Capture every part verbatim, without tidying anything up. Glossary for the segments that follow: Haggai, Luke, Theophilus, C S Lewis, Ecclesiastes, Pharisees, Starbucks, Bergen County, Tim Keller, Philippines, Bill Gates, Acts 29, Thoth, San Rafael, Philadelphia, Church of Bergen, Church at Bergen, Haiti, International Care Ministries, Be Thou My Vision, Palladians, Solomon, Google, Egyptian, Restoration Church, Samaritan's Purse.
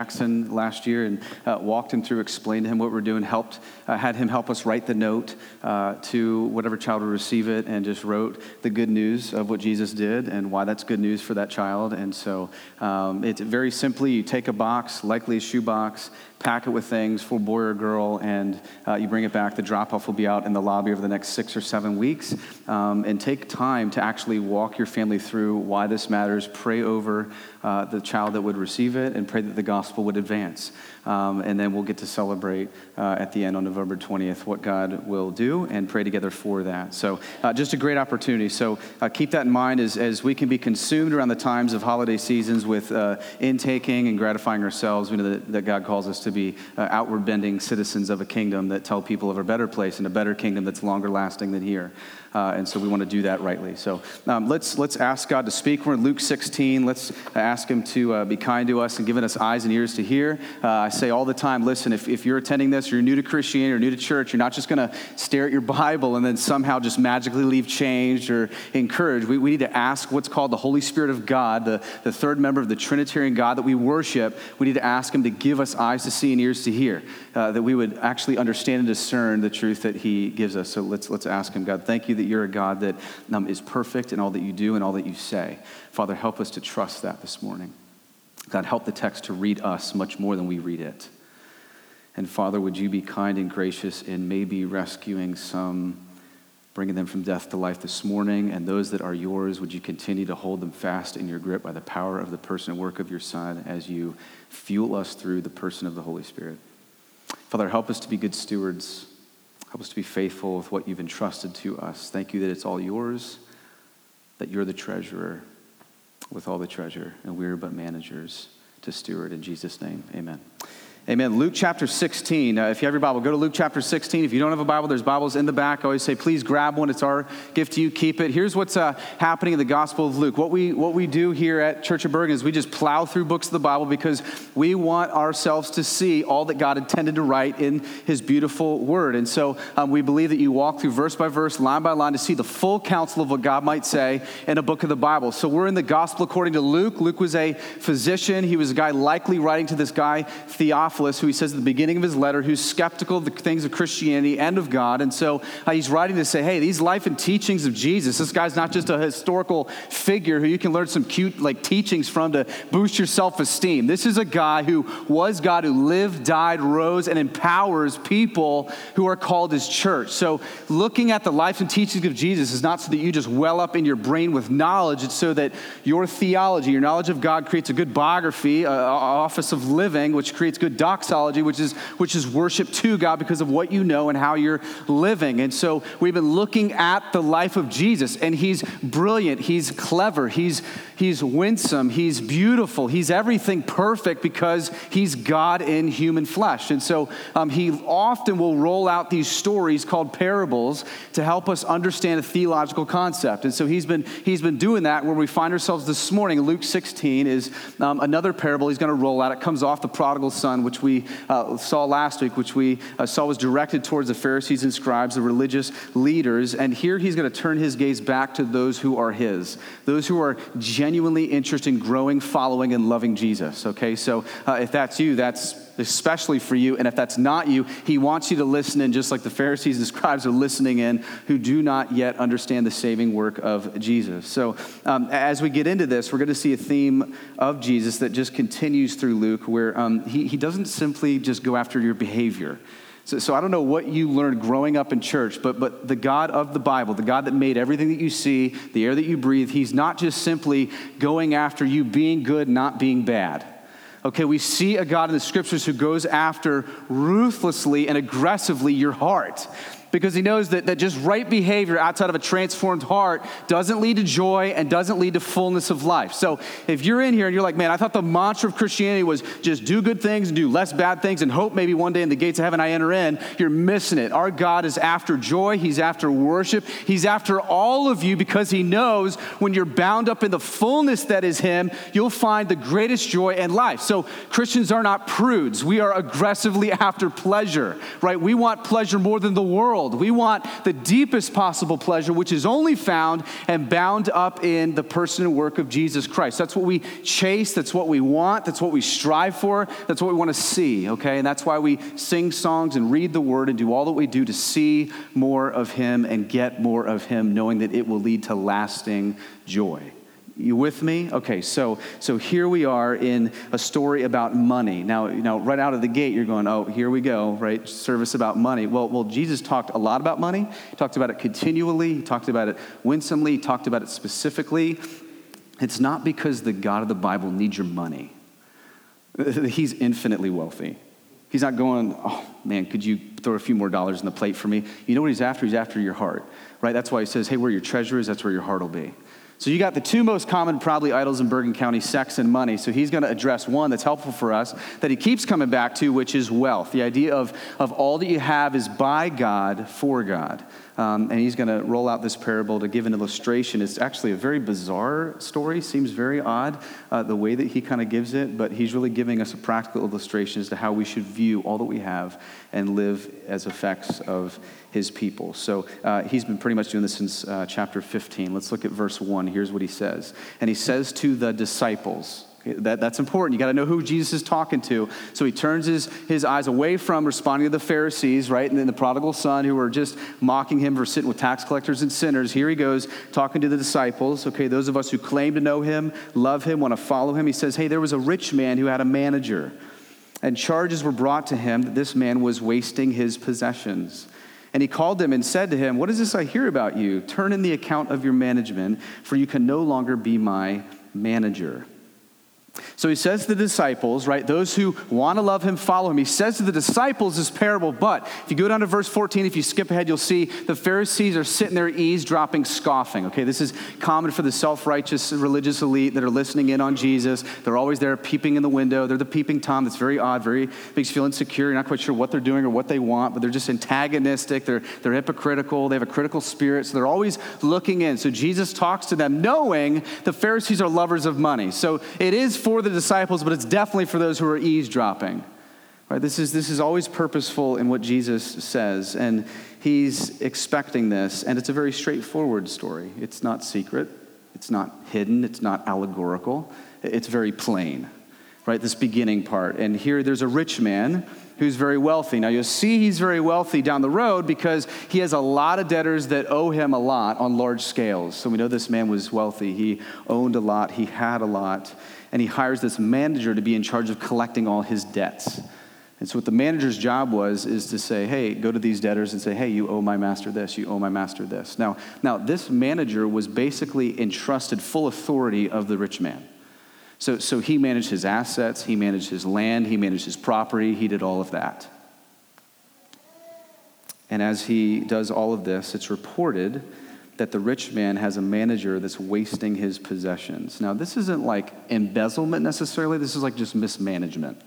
Jackson last year and uh, walked him through, explained to him what we're doing, helped, uh, had him help us write the note uh, to whatever child would receive it, and just wrote the good news of what Jesus did and why that's good news for that child. And so um, it's very simply, you take a box, likely a shoe box, pack it with things for boy or girl, and uh, you bring it back. The drop-off will be out in the lobby over the next six or seven weeks. Um, and take time to actually walk your family through why this matters, pray over uh, the child that would receive it, and pray that the gospel would advance. Um, and then we'll get to celebrate uh, at the end on November twentieth what God will do and pray together for that. So uh, just a great opportunity. So uh, keep that in mind as, as we can be consumed around the times of holiday seasons with uh, intaking and gratifying ourselves. We know that, that God calls us to be uh, outward bending citizens of a kingdom that tell people of a better place and a better kingdom that's longer lasting than here. Uh, and so we want to do that rightly. So um, let's let's ask God to speak. We're in Luke sixteen. Let's ask him to uh, be kind to us and giving us eyes and ears to hear. Uh, I say all the time, listen, if, if you're attending this, you're new to Christianity or new to church, you're not just going to stare at your Bible and then somehow just magically leave changed or encouraged. We, we need to ask what's called the Holy Spirit of God, the, the third member of the Trinitarian God that we worship. We need to ask him to give us eyes to see and ears to hear, uh, that we would actually understand and discern the truth that he gives us. So let's let's ask him. God, thank you that you're a God that um, is perfect in all that you do and all that you say. Father, help us to trust that this morning. God, help the text to read us much more than we read it. And Father, would you be kind and gracious in maybe rescuing some, bringing them from death to life this morning, and those that are yours, would you continue to hold them fast in your grip by the power of the person and work of your Son as you fuel us through the person of the Holy Spirit. Father, help us to be good stewards. Help us to be faithful with what you've entrusted to us. Thank you that it's all yours, that you're the treasurer with all the treasure, and we're but managers to steward. In Jesus' name, amen. Amen. Luke chapter sixteen. Uh, if you have your Bible, go to Luke chapter sixteen. If you don't have a Bible, there's Bibles in the back. I always say, please grab one. It's our gift to you. Keep it. Here's what's uh, happening in the Gospel of Luke. What we what we do here at Church of Bergen is we just plow through books of the Bible because we want ourselves to see all that God intended to write in his beautiful word. And so um, we believe that you walk through verse by verse, line by line, to see the full counsel of what God might say in a book of the Bible. So we're in the Gospel according to Luke. Luke was a physician. He was a guy likely writing to this guy, Theophilus, who he says at the beginning of his letter, who's skeptical of the things of Christianity and of God. And so uh, he's writing to say, hey, these life and teachings of Jesus, this guy's not just a historical figure who you can learn some cute like teachings from to boost your self-esteem. This is a guy who was God, who lived, died, rose, and empowers people who are called his church. So looking at the life and teachings of Jesus is not so that you just well up in your brain with knowledge. It's so that your theology, your knowledge of God creates a good biography, an office of living, which creates good doxology, which is which is worship to God because of what you know and how you're living. And so we've been looking at the life of Jesus, and he's brilliant, he's clever, he's he's winsome, he's beautiful, he's everything perfect because he's God in human flesh. And so um, he often will roll out these stories called parables to help us understand a theological concept. And so he's been he's been doing that where we find ourselves this morning. Luke sixteen is um, another parable he's going to roll out. It comes off the prodigal son, which we uh, saw last week, which we uh, saw was directed towards the Pharisees and scribes, the religious leaders. And here he's going to turn his gaze back to those who are his, those who are genuinely interested in growing, following, and loving Jesus. Okay, so uh, if that's you, that's especially for you. And if that's not you, he wants you to listen in just like the Pharisees and scribes are listening in who do not yet understand the saving work of Jesus. So um, as we get into this, we're going to see a theme of Jesus that just continues through Luke where um, he, he doesn't simply just go after your behavior. So, so I don't know what you learned growing up in church, but but the God of the Bible, the God that made everything that you see, the air that you breathe, he's not just simply going after you being good, not being bad. Okay, we see a God in the scriptures who goes after ruthlessly and aggressively your heart because he knows that, that just right behavior outside of a transformed heart doesn't lead to joy and doesn't lead to fullness of life. So if you're in here and you're like, man, I thought the mantra of Christianity was just do good things and do less bad things and hope maybe one day in the gates of heaven I enter in, you're missing it. Our God is after joy. He's after worship. He's after all of you because he knows when you're bound up in the fullness that is him, you'll find the greatest joy and life. So Christians are not prudes. We are aggressively after pleasure, right? We want pleasure more than the world. world. We want the deepest possible pleasure, which is only found and bound up in the person and work of Jesus Christ. That's what we chase. That's what we want. That's what we strive for. That's what we want to see, okay? And that's why we sing songs and read the word and do all that we do to see more of him and get more of him, knowing that it will lead to lasting joy. You with me? Okay, so so here we are in a story about money. Now, you know, right out of the gate, you're going, oh, here we go, right? Service about money. Well, well, Jesus talked a lot about money. He talked about it continually. He talked about it winsomely. He talked about it specifically. It's not because the God of the Bible needs your money. He's infinitely wealthy. He's not going, oh, man, could you throw a few more dollars in the plate for me? You know what he's after? He's after your heart, right? That's why he says, hey, where your treasure is, that's where your heart will be. So you got the two most common probably idols in Bergen County, sex and money. So he's going to address one that's helpful for us that he keeps coming back to, which is wealth. The idea of, of all that you have is by God, for God. Um, and he's going to roll out this parable to give an illustration. It's actually a very bizarre story. Seems very odd, uh, the way that he kind of gives it. But he's really giving us a practical illustration as to how we should view all that we have and live as effects of his people. So uh, he's been pretty much doing this since uh, chapter fifteen. Let's look at verse one. Here's what he says. And he says to the disciples, That, that's important. You got to know who Jesus is talking to. So he turns his, his eyes away from responding to the Pharisees, right? And then the prodigal son who were just mocking him for sitting with tax collectors and sinners. Here he goes talking to the disciples. Okay, those of us who claim to know him, love him, want to follow him. He says, hey, there was a rich man who had a manager, and charges were brought to him that this man was wasting his possessions. And he called him and said to him, what is this I hear about you? Turn in the account of your management, for you can no longer be my manager. So he says to the disciples, right, those who want to love him, follow him. He says to the disciples this parable, but if you go down to verse fourteen, if you skip ahead, you'll see the Pharisees are sitting there eavesdropping, scoffing. Okay, this is common for the self-righteous religious elite that are listening in on Jesus. They're always there peeping in the window. They're the peeping Tom. That's very odd, very makes you feel insecure. You're not quite sure what they're doing or what they want, but they're just antagonistic. They're, they're hypocritical. They have a critical spirit, so they're always looking in. So Jesus talks to them knowing the Pharisees are lovers of money. So it is for For the disciples, but it's definitely for those who are eavesdropping. Right? This is this is always purposeful in what Jesus says, and he's expecting this. And it's a very straightforward story. It's not secret. It's not hidden. It's not allegorical. It's very plain. Right? This beginning part. And here, there's a rich man who's very wealthy. Now you'll see he's very wealthy down the road because he has a lot of debtors that owe him a lot on large scales. So we know this man was wealthy. He owned a lot. He had a lot. And he hires this manager to be in charge of collecting all his debts. And so what the manager's job was is to say, hey, go to these debtors and say, hey, you owe my master this, you owe my master this. Now, now this manager was basically entrusted full authority of the rich man. So, so he managed his assets, he managed his land, he managed his property, he did all of that. And as he does all of this, it's reported that the rich man has a manager that's wasting his possessions. Now, this isn't like embezzlement necessarily. This is like just mismanagement.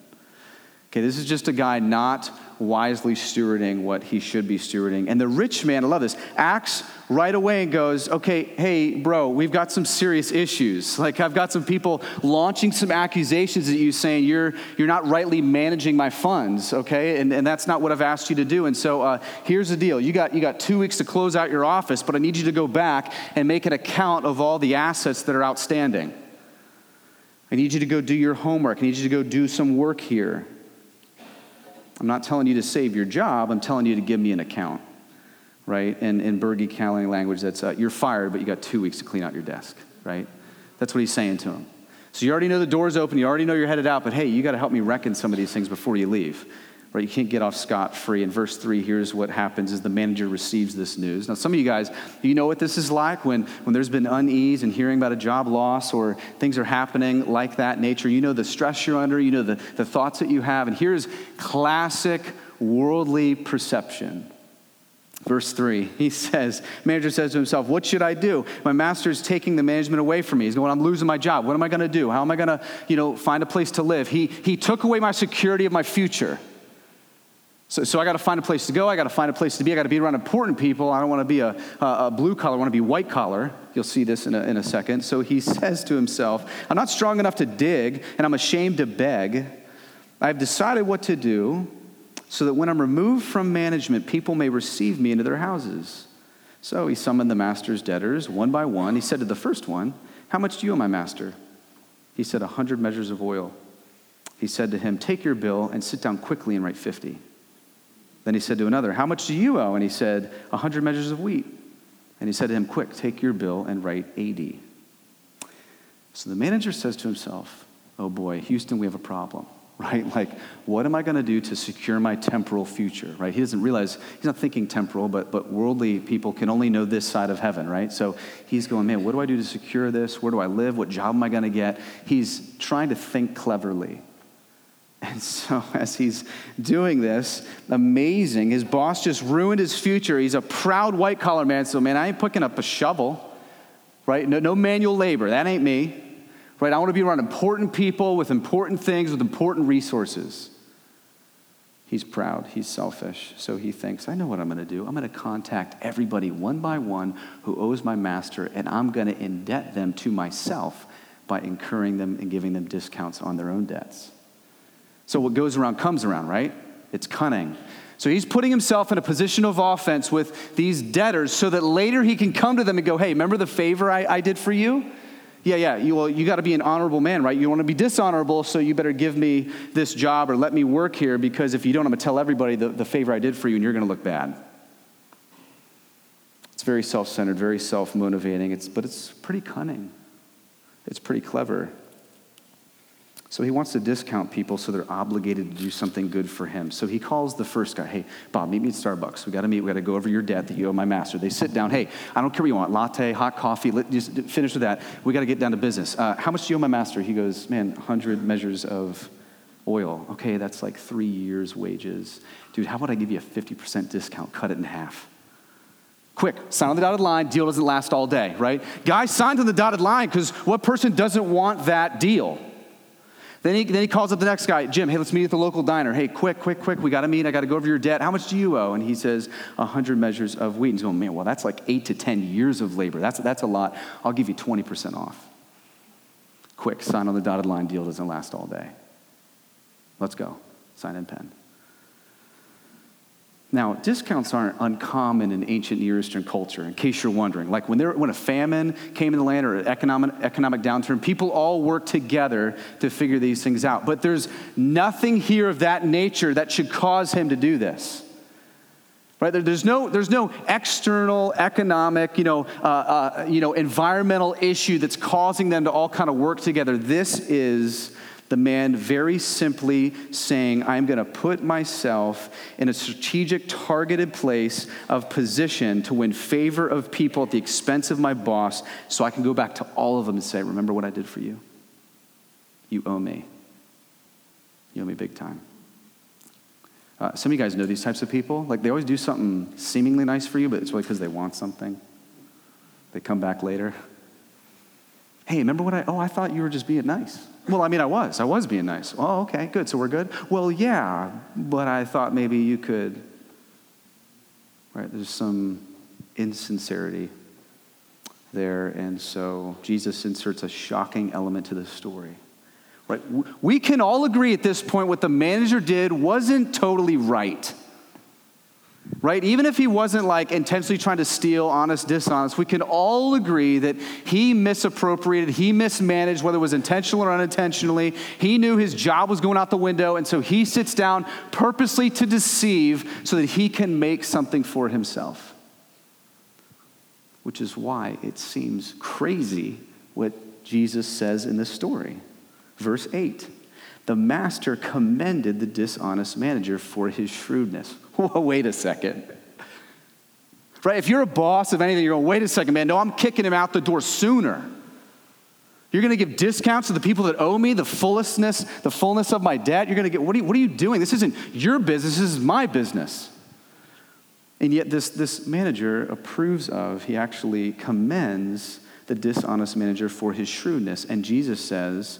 Okay, this is just a guy not wisely stewarding what he should be stewarding. And the rich man, I love this, acts right away and goes, okay, hey, bro, we've got some serious issues. Like, I've got some people launching some accusations at you saying you're you're not rightly managing my funds, okay? And, and that's not what I've asked you to do. And so uh, here's the deal. You got you got two weeks to close out your office, but I need you to go back and make an account of all the assets that are outstanding. I need you to go do your homework. I need you to go do some work here. I'm not telling you to save your job. I'm telling you to give me an account, right? And in Bergen County language, that's uh, you're fired, but you got two weeks to clean out your desk, right? That's what he's saying to him. So you already know the door's open. You already know you're headed out, but hey, you got to help me reckon some of these things before you leave, right? You can't get off scot-free. In verse three, here's what happens is the manager receives this news. Now, some of you guys, you know what this is like when, when there's been unease and hearing about a job loss or things are happening like that nature. You know the stress you're under. You know the, the thoughts that you have. And here's classic worldly perception. Verse three, he says, manager says to himself, what should I do? My master's taking the management away from me. He's going, I'm losing my job. What am I going to do? How am I going to, you know, find a place to live? He, he took away my security of my future. So, so I got to find a place to go. I got to find a place to be. I got to be around important people. I don't want to be a, a, a blue collar. I want to be white collar. You'll see this in a, in a second. So he says to himself, I'm not strong enough to dig, and I'm ashamed to beg. I've decided what to do. so that when I'm removed from management, people may receive me into their houses. So he summoned the master's debtors one by one. He said to the first one, how much do you owe my master? He said, a hundred measures of oil. He said to him, take your bill and sit down quickly and write fifty. Then he said to another, how much do you owe? And he said, a hundred measures of wheat. And he said to him, quick, take your bill and write eighty. So the manager says to himself, oh boy, Houston, we have a problem, right? Like, what am I going to do to secure my temporal future, right? He doesn't realize, he's not thinking temporal, but but worldly people can only know this side of heaven, right? So he's going, man, what do I do to secure this? Where do I live? What job am I going to get? He's trying to think cleverly. And so as he's doing this, amazing, his boss just ruined his future. He's a proud white-collar man. So, man, I ain't picking up a shovel, right? No, no manual labor. That ain't me, right? I want to be around important people with important things, with important resources. He's proud. He's selfish. So he thinks, I know what I'm going to do. I'm going to contact everybody one by one who owes my master, and I'm going to indebt them to myself by incurring them and giving them discounts on their own debts. So what goes around comes around, right? It's cunning. So he's putting himself in a position of offense with these debtors so that later he can come to them and go, hey, remember the favor I, I did for you? Yeah, yeah, you, well, you got to be an honorable man, right? You want to be dishonorable, so you better give me this job or let me work here, because if you don't, I'm going to tell everybody the, the favor I did for you and you're going to look bad. It's very self-centered, very self-motivating, it's, but it's pretty cunning. It's pretty clever. So he wants to discount people so they're obligated to do something good for him. So he calls the first guy, hey, Bob, meet me at Starbucks. We got to meet. We got to go over your debt that you owe my master. They sit down. Hey, I don't care what you want, latte, hot coffee. Let, just finish with that. We got to get down to business. Uh, how much do you owe my master? He goes, man, one hundred measures of oil. Okay, that's like three years' wages. Dude, how about I give you a fifty percent discount? Cut it in half. Quick, sign on the dotted line. Deal doesn't last all day, right? Guy signs on the dotted line because what person doesn't want that deal? Then he, then he calls up the next guy, Jim, hey, let's meet at the local diner. Hey, quick, quick, quick, we got to meet. I got to go over your debt. How much do you owe? And he says, one hundred measures of wheat. And he's going, man, well, that's like eight to ten years of labor. That's, that's a lot. I'll give you twenty percent off. Quick, sign on the dotted line. Deal doesn't last all day. Let's go. Sign and pen. Now, discounts aren't uncommon in ancient Near Eastern culture, in case you're wondering. Like when there, when a famine came in the land or an economic, economic downturn, people all worked together to figure these things out. But there's nothing here of that nature that should cause him to do this. Right? There, there's no, there's no external economic, you know, uh, uh, you know, environmental issue that's causing them to all kind of work together. This is the man very simply saying, I'm going to put myself in a strategic, targeted place of position to win favor of people at the expense of my boss, so I can go back to all of them and say, remember what I did for you? You owe me. You owe me big time. Uh, some of you guys know these types of people. Like, they always do something seemingly nice for you, but it's really because they want something. They come back later. Hey, remember what I, oh, I thought you were just being nice. Well, I mean, I was. I was being nice. Oh, okay, good. So we're good? Well, yeah, but I thought maybe you could, right? There's some insincerity there. And so Jesus inserts a shocking element to the story, right? We can all agree at this point what the manager did wasn't totally right, right? Even if he wasn't like intentionally trying to steal, honest, dishonest, we can all agree that he misappropriated, he mismanaged, whether it was intentional or unintentionally. He knew his job was going out the window, and so he sits down purposely to deceive so that he can make something for himself, which is why it seems crazy what Jesus says in this story. Verse eight, the master commended the dishonest manager for his shrewdness. Whoa, wait a second. Right? If you're a boss of anything, you're going, wait a second, man. No, I'm kicking him out the door sooner. You're going to give discounts to the people that owe me, the fullness, the fullness of my debt. You're going to get, what are you, what are you doing? This isn't your business. This is my business. And yet this, this manager approves of, he actually commends the dishonest manager for his shrewdness. And Jesus says,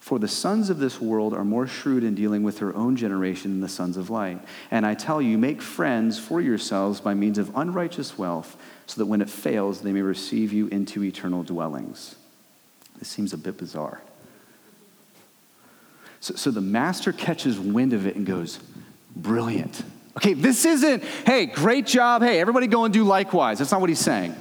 for the sons of this world are more shrewd in dealing with their own generation than the sons of light. And I tell you, make friends for yourselves by means of unrighteous wealth, so that when it fails, they may receive you into eternal dwellings. This seems a bit bizarre. So, so the master catches wind of it and goes, brilliant. Okay, this isn't, hey, great job. Hey, everybody go and do likewise. That's not what he's saying.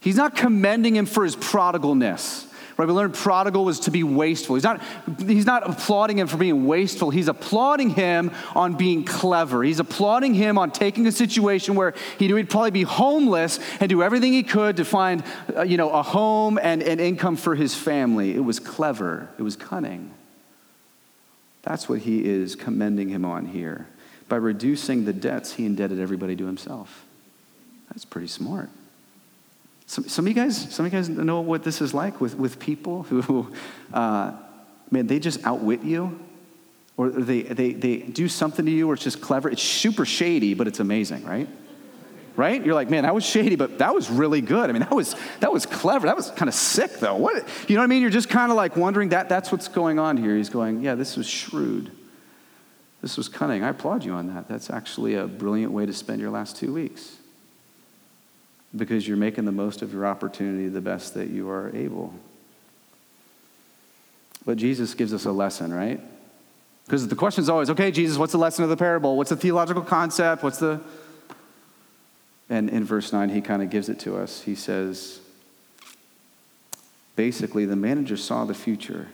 He's not commending him for his prodigalness. Right? We learned prodigal was to be wasteful. He's not, he's not applauding him for being wasteful. He's applauding him on being clever. He's applauding him on taking a situation where he knew he'd probably be homeless and do everything he could to find, uh, you know, a home and an income for his family. It was clever. It was cunning. That's what he is commending him on here. By reducing the debts, he indebted everybody to himself. That's pretty smart. Some, some of you guys, some of you guys know what this is like with, with people who, uh, man, they just outwit you, or they, they they do something to you, or it's just clever. It's super shady, but it's amazing, right? Right? You're like, man, that was shady, but that was really good. I mean, that was that was clever. That was kind of sick, though. What? You know what I mean? You're just kind of like wondering that. That's what's going on here. He's going, yeah, this was shrewd. This was cunning. I applaud you on that. That's actually a brilliant way to spend your last two weeks. Because you're making the most of your opportunity the best that you are able. But Jesus gives us a lesson, right? Because the question is always, okay, Jesus, what's the lesson of the parable? What's the theological concept? What's the... And in verse nine, he kind of gives it to us. He says, basically, the manager saw the future,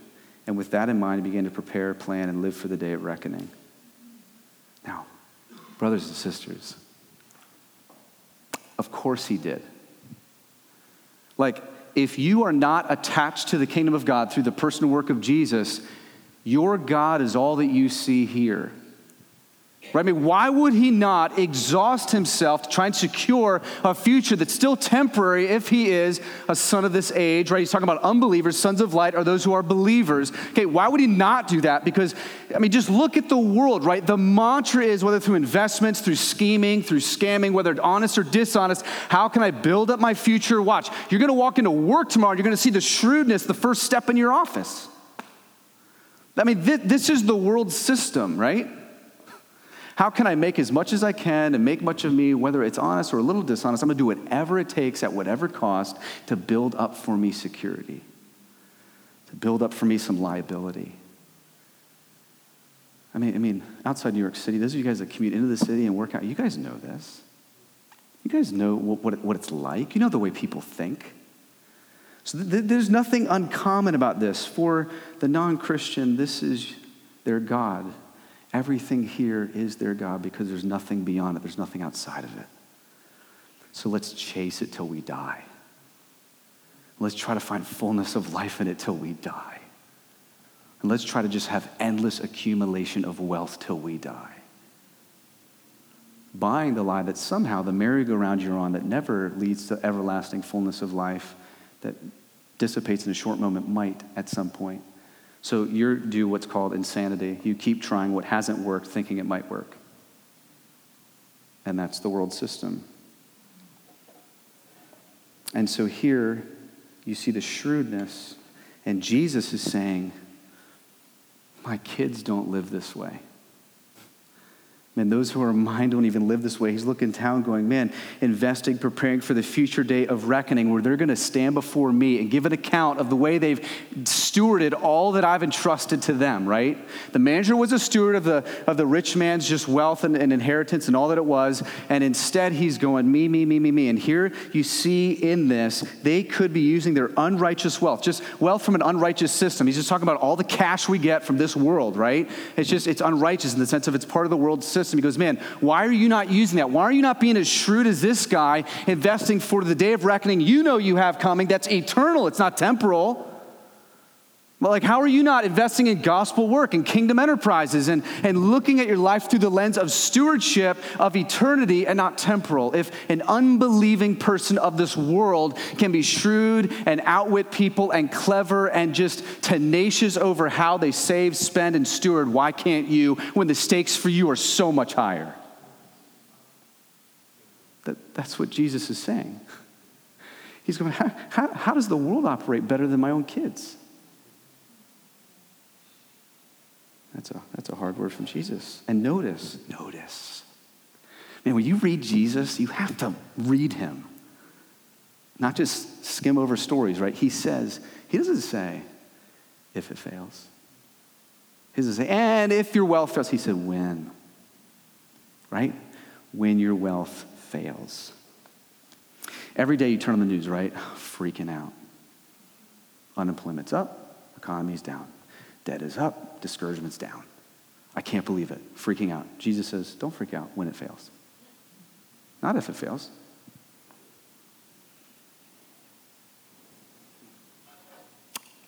and with that in mind, he began to prepare, plan, and live for the day of reckoning. Now, brothers and sisters, of course he did. Like, if you are not attached to the kingdom of God through the personal work of Jesus, your God is all that you see here. Right? I mean, why would he not exhaust himself to try and secure a future that's still temporary if he is a son of this age, right? He's talking about unbelievers. Sons of light are those who are believers. Okay, why would he not do that? Because, I mean, just look at the world, right? The mantra is, whether through investments, through scheming, through scamming, whether honest or dishonest, how can I build up my future? Watch, you're going to walk into work tomorrow, and you're going to see the shrewdness, the first step in your office. I mean, th- this is the world system, right? How can I make as much as I can and make much of me, whether it's honest or a little dishonest? I'm going to do whatever it takes at whatever cost to build up for me security, to build up for me some liability. I mean, I mean, outside New York City, those of you guys that commute into the city and work out, you guys know this. You guys know what, what, it, what it's like. You know the way people think. So th- there's nothing uncommon about this. For the non-Christian, this is their God. Everything here is their God because there's nothing beyond it. There's nothing outside of it. So let's chase it till we die. Let's try to find fullness of life in it till we die. And let's try to just have endless accumulation of wealth till we die. Buying the lie that somehow the merry-go-round you're on that never leads to everlasting fullness of life that dissipates in a short moment might at some point. So you do what's called insanity. You keep trying what hasn't worked, thinking it might work. And that's the world system. And so here you see the shrewdness, and Jesus is saying, my kids don't live this way. Man, those who are mine don't even live this way. He's looking down going, man, investing, preparing for the future day of reckoning where they're going to stand before me and give an account of the way they've stewarded all that I've entrusted to them, right? The manager was a steward of the of the rich man's just wealth and, and inheritance and all that it was, and instead he's going, me, me, me, me, me. And here you see in this, they could be using their unrighteous wealth, just wealth from an unrighteous system. He's just talking about all the cash we get from this world, right? It's just, it's unrighteous in the sense of it's part of the world system. He goes, man, why are you not using that? Why are you not being as shrewd as this guy, investing for the day of reckoning you know you have coming? That's eternal. It's not temporal. But like, how are you not investing in gospel work and kingdom enterprises and, and looking at your life through the lens of stewardship of eternity and not temporal? If an unbelieving person of this world can be shrewd and outwit people and clever and just tenacious over how they save, spend, and steward, why can't you when the stakes for you are so much higher? That, that's what Jesus is saying. He's going, how, how, how does the world operate better than my own kids? That's a, that's a hard word from Jesus. And notice, notice. Man, when you read Jesus, you have to read him. Not just skim over stories, right? He says, he doesn't say, if it fails. He doesn't say, and if your wealth fails. He said, when right? When your wealth fails. Every day you turn on the news, right? Freaking out. Unemployment's up, economy's down. Debt is up, discouragement's down. I can't believe it. Freaking out. Jesus says, don't freak out when it fails. Not if it fails.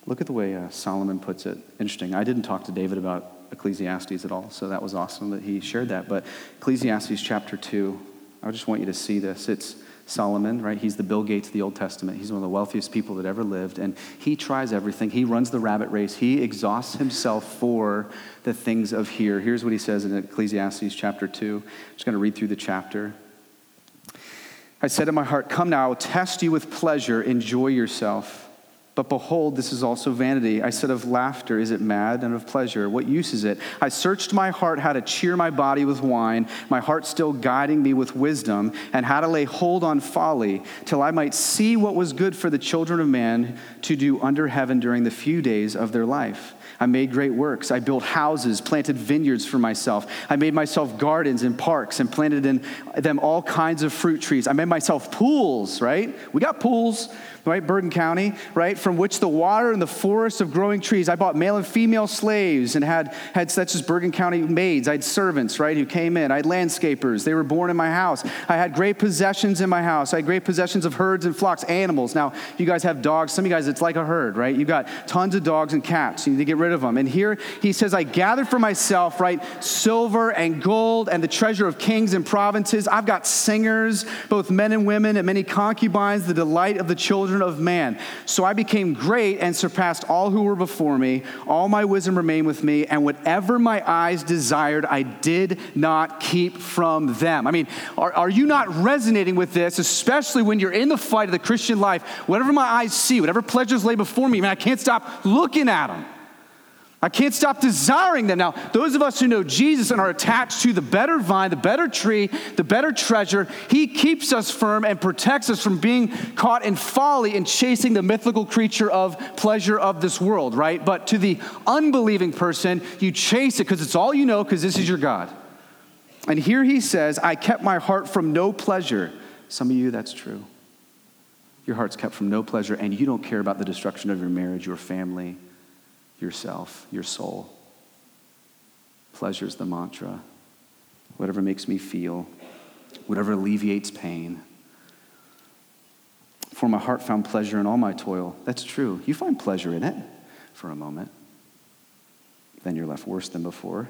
Look at the way uh, Solomon puts it. Interesting. I didn't talk to David about Ecclesiastes at all, so that was awesome that he shared that. But Ecclesiastes chapter two, I just want you to see this. It's Solomon, right? He's the Bill Gates of the Old Testament. He's one of the wealthiest people that ever lived, and he tries everything. He runs the rabbit race. He exhausts himself for the things of here. Here's what he says in Ecclesiastes chapter two. I'm just going to read through the chapter. I said in my heart, come now, I will test you with pleasure. Enjoy yourself. But behold, this is also vanity. I said of laughter, is it mad? And of pleasure, what use is it? I searched my heart how to cheer my body with wine, my heart still guiding me with wisdom, and how to lay hold on folly, till I might see what was good for the children of man to do under heaven during the few days of their life. I made great works. I built houses, planted vineyards for myself. I made myself gardens and parks and planted in them all kinds of fruit trees. I made myself pools, right? We got pools, right? Bergen County, right? From which the water and the forest of growing trees. I bought male and female slaves and had, had such as Bergen County maids. I had servants, right, who came in. I had landscapers. They were born in my house. I had great possessions in my house. I had great possessions of herds and flocks, animals. Now, you guys have dogs. Some of you guys, it's like a herd, right? You've got tons of dogs and cats. You need to get rid of them. And here he says, I gathered for myself, right, silver and gold and the treasure of kings and provinces. I've got singers, both men and women, and many concubines, the delight of the children of man. So I became great and surpassed all who were before me. All my wisdom remained with me, and whatever my eyes desired, I did not keep from them. I mean, are, are you not resonating with this, especially when you're in the fight of the Christian life? Whatever my eyes see, whatever pleasures lay before me, man, I can't stop looking at them. I can't stop desiring them. Now, those of us who know Jesus and are attached to the better vine, the better tree, the better treasure, he keeps us firm and protects us from being caught in folly and chasing the mythical creature of pleasure of this world, right? But to the unbelieving person, you chase it because it's all you know because this is your God. And here he says, I kept my heart from no pleasure. Some of you, that's true. Your heart's kept from no pleasure, and you don't care about the destruction of your marriage, your family, yourself, your soul. Pleasure's the mantra. Whatever makes me feel, whatever alleviates pain. For my heart found pleasure in all my toil. That's true. You find pleasure in it for a moment. Then you're left worse than before.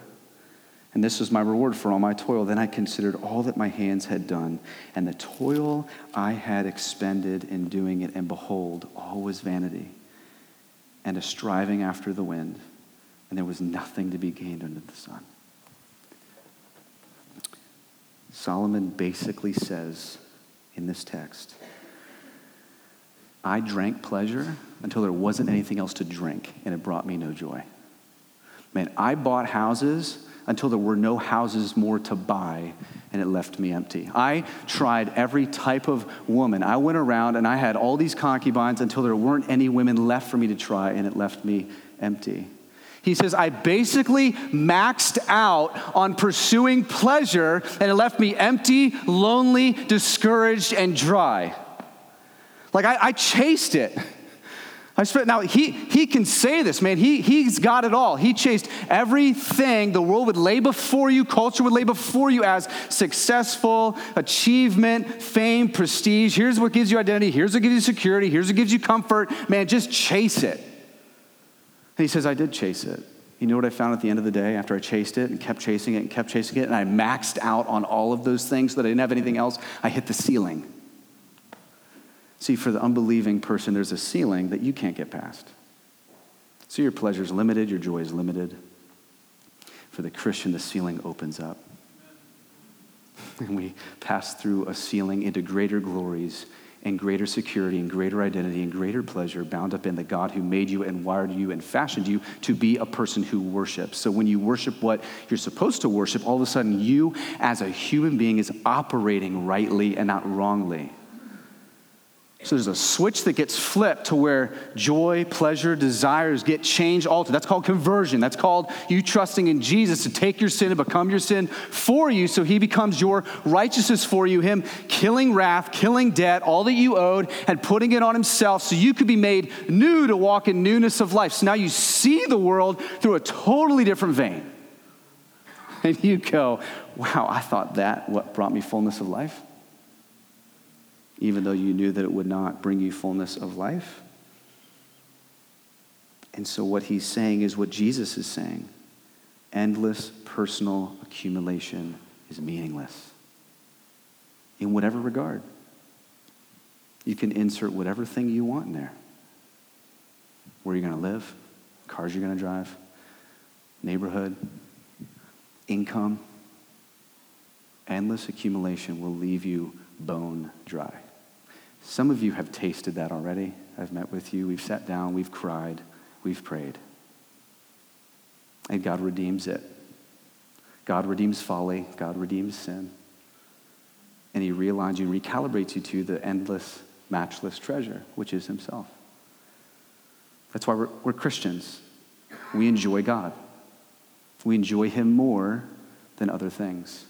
And this was my reward for all my toil. Then I considered all that my hands had done and the toil I had expended in doing it. And behold, all was vanity and a striving after the wind, and there was nothing to be gained under the sun. Solomon basically says in this text, I drank pleasure until there wasn't anything else to drink, and it brought me no joy. Man, I bought houses until there were no houses more to buy, and it left me empty. I tried every type of woman. I went around and I had all these concubines until there weren't any women left for me to try, and it left me empty. He says, I basically maxed out on pursuing pleasure, and it left me empty, lonely, discouraged, and dry. Like I, I chased it. I spent, now, he he can say this, man. He, he's got it all. He chased everything the world would lay before you, culture would lay before you as successful, achievement, fame, prestige. Here's what gives you identity. Here's what gives you security. Here's what gives you comfort. Man, just chase it. And he says, I did chase it. You know what I found at the end of the day after I chased it and kept chasing it and kept chasing it, and I maxed out on all of those things so that I didn't have anything else? I hit the ceiling. See, for the unbelieving person, there's a ceiling that you can't get past. So your pleasure is limited, your joy is limited. For the Christian, the ceiling opens up. And we pass through a ceiling into greater glories and greater security and greater identity and greater pleasure, bound up in the God who made you and wired you and fashioned you to be a person who worships. So when you worship what you're supposed to worship, all of a sudden you as a human being is operating rightly and not wrongly. So there's a switch that gets flipped to where joy, pleasure, desires get changed, altered. That's called conversion. That's called you trusting in Jesus to take your sin and become your sin for you so he becomes your righteousness for you, him killing wrath, killing debt, all that you owed, and putting it on himself so you could be made new to walk in newness of life. So now you see the world through a totally different vein. And you go, wow, I thought that what brought me fullness of life, even though you knew that it would not bring you fullness of life. And so what he's saying is what Jesus is saying. Endless personal accumulation is meaningless in whatever regard. You can insert whatever thing you want in there. Where you're going to live, cars you're going to drive, neighborhood, income. Endless accumulation will leave you bone dry. Some of you have tasted that already. I've met with you. We've sat down. We've cried. We've prayed. And God redeems it. God redeems folly. God redeems sin. And he realigns you and recalibrates you to the endless, matchless treasure, which is himself. That's why we're, we're Christians. We enjoy God. We enjoy him more than other things.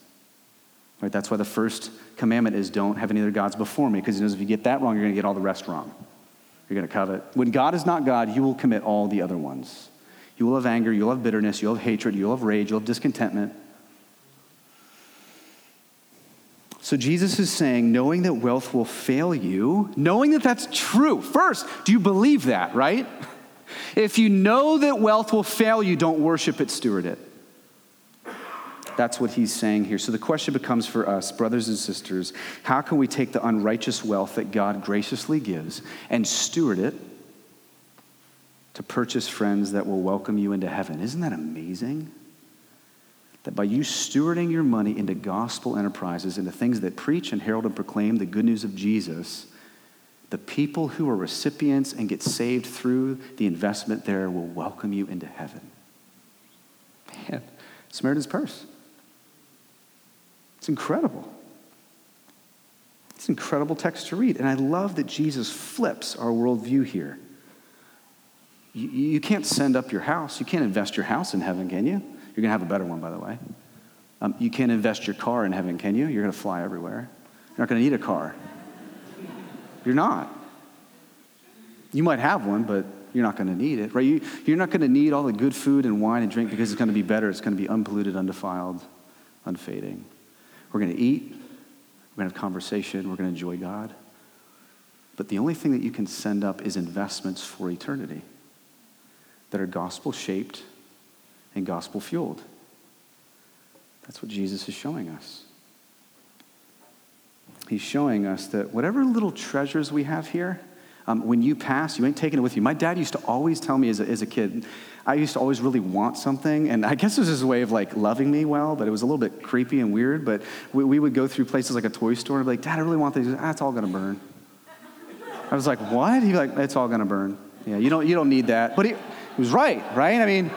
Right, that's why the first commandment is don't have any other gods before me, because he knows if you get that wrong, you're going to get all the rest wrong. You're going to covet. When God is not God, you will commit all the other ones. You will have anger, you'll have bitterness, you'll have hatred, you'll have rage, you'll have discontentment. So Jesus is saying, knowing that wealth will fail you, knowing that that's true. First, do you believe that, right? If you know that wealth will fail you, don't worship it, steward it. That's what he's saying here. So the question becomes for us, brothers and sisters, how can we take the unrighteous wealth that God graciously gives and steward it to purchase friends that will welcome you into heaven? Isn't that amazing? That by you stewarding your money into gospel enterprises, into things that preach and herald and proclaim the good news of Jesus, the people who are recipients and get saved through the investment there will welcome you into heaven. Man, Samaritan's Purse. It's incredible. It's an incredible text to read. And I love that Jesus flips our worldview here. You, you can't send up your house. You can't invest your house in heaven, can you? You're going to have a better one, by the way. Um, you can't invest your car in heaven, can you? You're going to fly everywhere. You're not going to need a car. You're not. You might have one, but you're not going to need it, right? You, you're not going to need all the good food and wine and drink because it's going to be better. It's going to be unpolluted, undefiled, unfading. We're going to eat, we're going to have conversation, we're going to enjoy God. But the only thing that you can send up is investments for eternity that are gospel-shaped and gospel-fueled. That's what Jesus is showing us. He's showing us that whatever little treasures we have here, um, when you pass, you ain't taking it with you. My dad used to always tell me as a, as a kid, I used to always really want something, and I guess this is a way of like loving me well, but it was a little bit creepy and weird, but we, we would go through places like a toy store and be like, Dad, I really want this. He'd be like, ah, it's all gonna burn. I was like, what? He'd be like, it's all gonna burn. Yeah, you don't you don't need that. But he, he was right, right? I mean,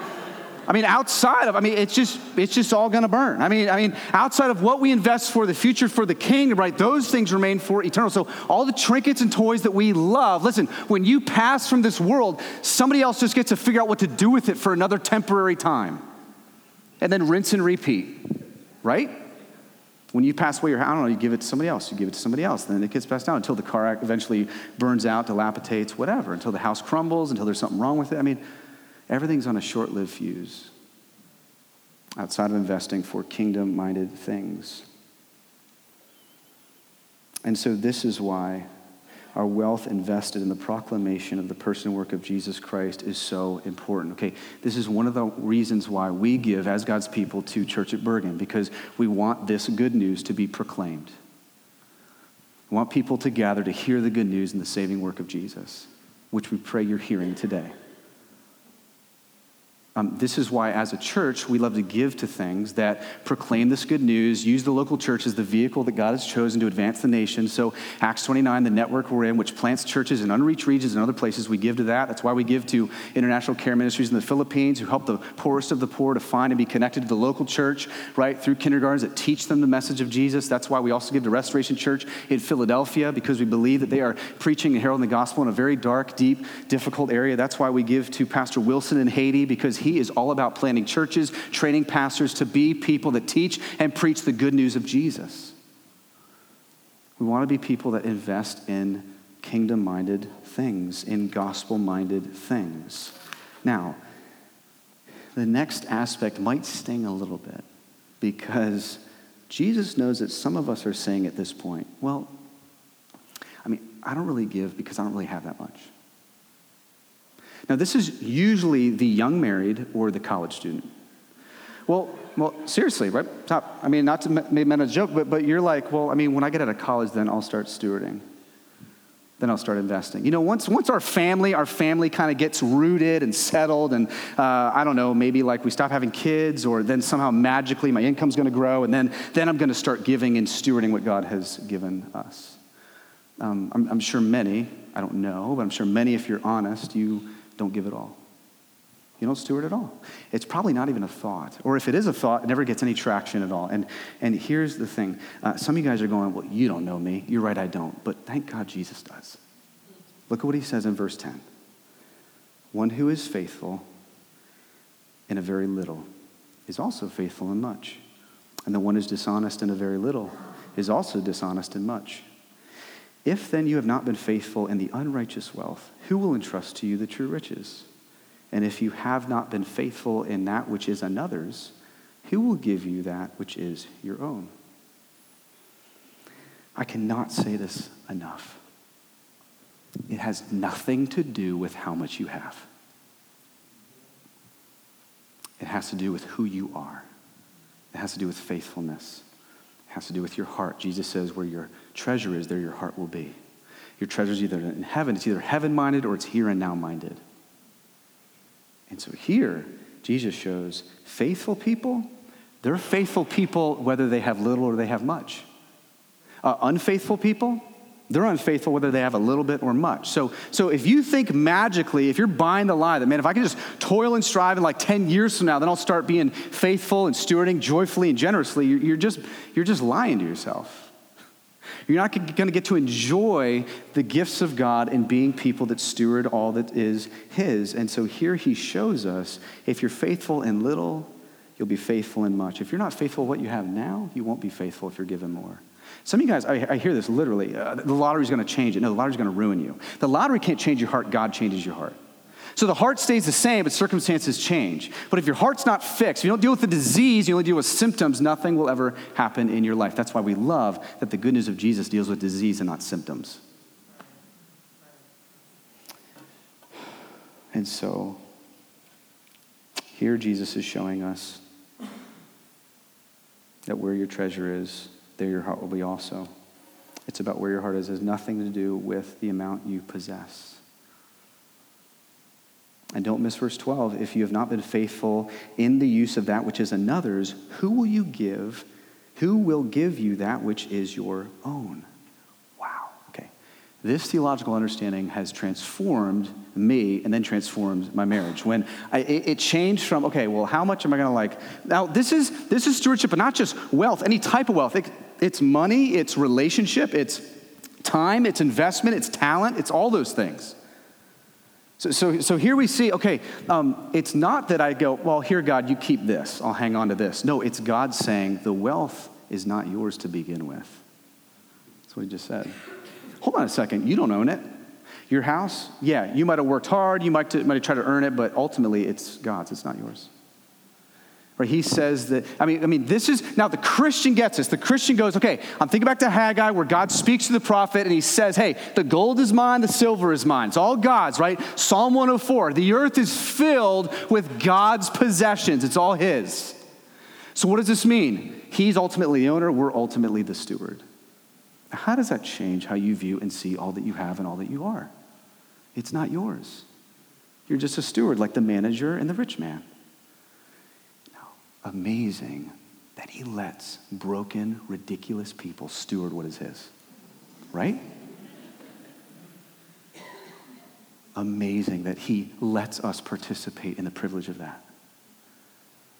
I mean, outside of, I mean, it's just, it's just all gonna burn. I mean, I mean, outside of what we invest for the future, for the kingdom, right? Those things remain for eternal. So all the trinkets and toys that we love, listen, when you pass from this world, somebody else just gets to figure out what to do with it for another temporary time. And then rinse and repeat, right? When you pass away, your I don't know, you give it to somebody else, you give it to somebody else, then it gets passed down until the car eventually burns out, dilapidates, whatever, until the house crumbles, until there's something wrong with it. I mean, everything's on a short-lived fuse outside of investing for kingdom-minded things. And so this is why our wealth invested in the proclamation of the person and work of Jesus Christ is so important. Okay, this is one of the reasons why we give as God's people to Church at Bergen, because we want this good news to be proclaimed. We want people to gather to hear the good news and the saving work of Jesus, which we pray you're hearing today. Um, this is why, as a church, we love to give to things that proclaim this good news, use the local church as the vehicle that God has chosen to advance the nation. So Acts twenty-nine, the network we're in, which plants churches in unreached regions and other places, we give to that. That's why we give to International Care Ministries in the Philippines, who help the poorest of the poor to find and be connected to the local church, right, through kindergartens that teach them the message of Jesus. That's why we also give to Restoration Church in Philadelphia, because we believe that they are preaching and heralding the gospel in a very dark, deep, difficult area. That's why we give to Pastor Wilson in Haiti, because he is all about planting churches, training pastors to be people that teach and preach the good news of Jesus. We want to be people that invest in kingdom-minded things, in gospel-minded things. Now, the next aspect might sting a little bit, because Jesus knows that some of us are saying at this point, well, I mean, I don't really give because I don't really have that much. Now, this is usually the young married or the college student. Well, well, seriously, right? Stop. I mean, not to make men a joke, but, but you're like, well, I mean, when I get out of college, then I'll start stewarding. Then I'll start investing. You know, once once our family, our family kind of gets rooted and settled, and uh, I don't know, maybe like we stop having kids, or then somehow magically my income's going to grow, and then then I'm going to start giving and stewarding what God has given us. Um, I'm, I'm sure many, I don't know, but I'm sure many, if you're honest, you don't give it all. You don't steward at all. It's probably not even a thought. Or if it is a thought, it never gets any traction at all. And and here's the thing. Uh, some of you guys are going, well, you don't know me. You're right, I don't. But thank God Jesus does. Look at what he says in verse ten. One who is faithful in a very little is also faithful in much. And the one who is dishonest in a very little is also dishonest in much. If then you have not been faithful in the unrighteous wealth, who will entrust to you the true riches? And if you have not been faithful in that which is another's, who will give you that which is your own? I cannot say this enough. It has nothing to do with how much you have. It has to do with who you are. It has to do with faithfulness. It has to do with your heart. Jesus says, where your treasure is, there your heart will be. Your treasure is either in heaven, it's either heaven-minded or it's here and now-minded. And so here, Jesus shows faithful people, they're faithful people whether they have little or they have much. Uh, unfaithful people, they're unfaithful whether they have a little bit or much. So so if you think magically, if you're buying the lie that, man, if I can just toil and strive in like ten years from now, then I'll start being faithful and stewarding joyfully and generously, you're, you're just you're just lying to yourself. You're not going to get to enjoy the gifts of God and being people that steward all that is his. And so here he shows us, if you're faithful in little, you'll be faithful in much. If you're not faithful what you have now, you won't be faithful if you're given more. Some of you guys, I, I hear this literally, uh, the lottery's going to change it. No, the lottery's going to ruin you. The lottery can't change your heart. God changes your heart. So the heart stays the same, but circumstances change. But if your heart's not fixed, if you don't deal with the disease, you only deal with symptoms, nothing will ever happen in your life. That's why we love that the good news of Jesus deals with disease and not symptoms. And so, here Jesus is showing us that where your treasure is, there your heart will be also. It's about where your heart is. It has nothing to do with the amount you possess. And don't miss verse twelve. If you have not been faithful in the use of that which is another's, who will you give? Who will give you that which is your own? Wow. Okay. This theological understanding has transformed me and then transformed my marriage. When I, it, it changed from, okay, well, how much am I going to like? Now, this is this is stewardship, but not just wealth, any type of wealth. It, it's money, it's relationship, it's time, it's investment, it's talent, it's all those things. So, so so here we see, okay, um, it's not that I go, well, here, God, you keep this. I'll hang on to this. No, it's God saying the wealth is not yours to begin with. That's what he just said. Hold on a second. You don't own it. Your house, yeah, you might have worked hard. You might, to, might have tried to earn it, but ultimately it's God's. It's not yours. Right, he says that, I mean, I mean, this is, now the Christian gets this. The Christian goes, okay, I'm thinking back to Haggai where God speaks to the prophet and he says, hey, the gold is mine, the silver is mine. It's all God's, right? Psalm one oh four, the earth is filled with God's possessions. It's all his. So what does this mean? He's ultimately the owner. We're ultimately the steward. How does that change how you view and see all that you have and all that you are? It's not yours. You're just a steward like the manager and the rich man. amazing that he lets broken, ridiculous people steward what is his, right? Amazing that he lets us participate in the privilege of that.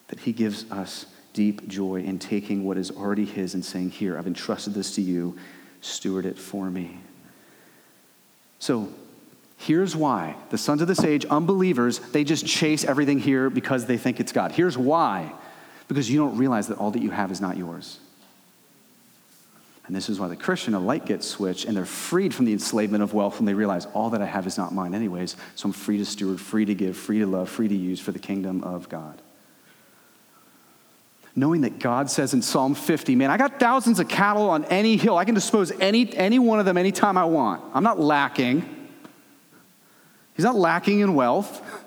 That he gives us deep joy in taking what is already his and saying, here, I've entrusted this to you, steward it for me. So here's why. The sons of this age, unbelievers, they just chase everything here because they think it's God. Here's why. Because you don't realize that all that you have is not yours. And this is why the Christian, a light gets switched, and they're freed from the enslavement of wealth when they realize all that I have is not mine anyways, so I'm free to steward, free to give, free to love, free to use for the kingdom of God. Knowing that God says in Psalm fifty, man, I got thousands of cattle on any hill. I can dispose any, any one of them anytime I want. I'm not lacking. He's not lacking in wealth.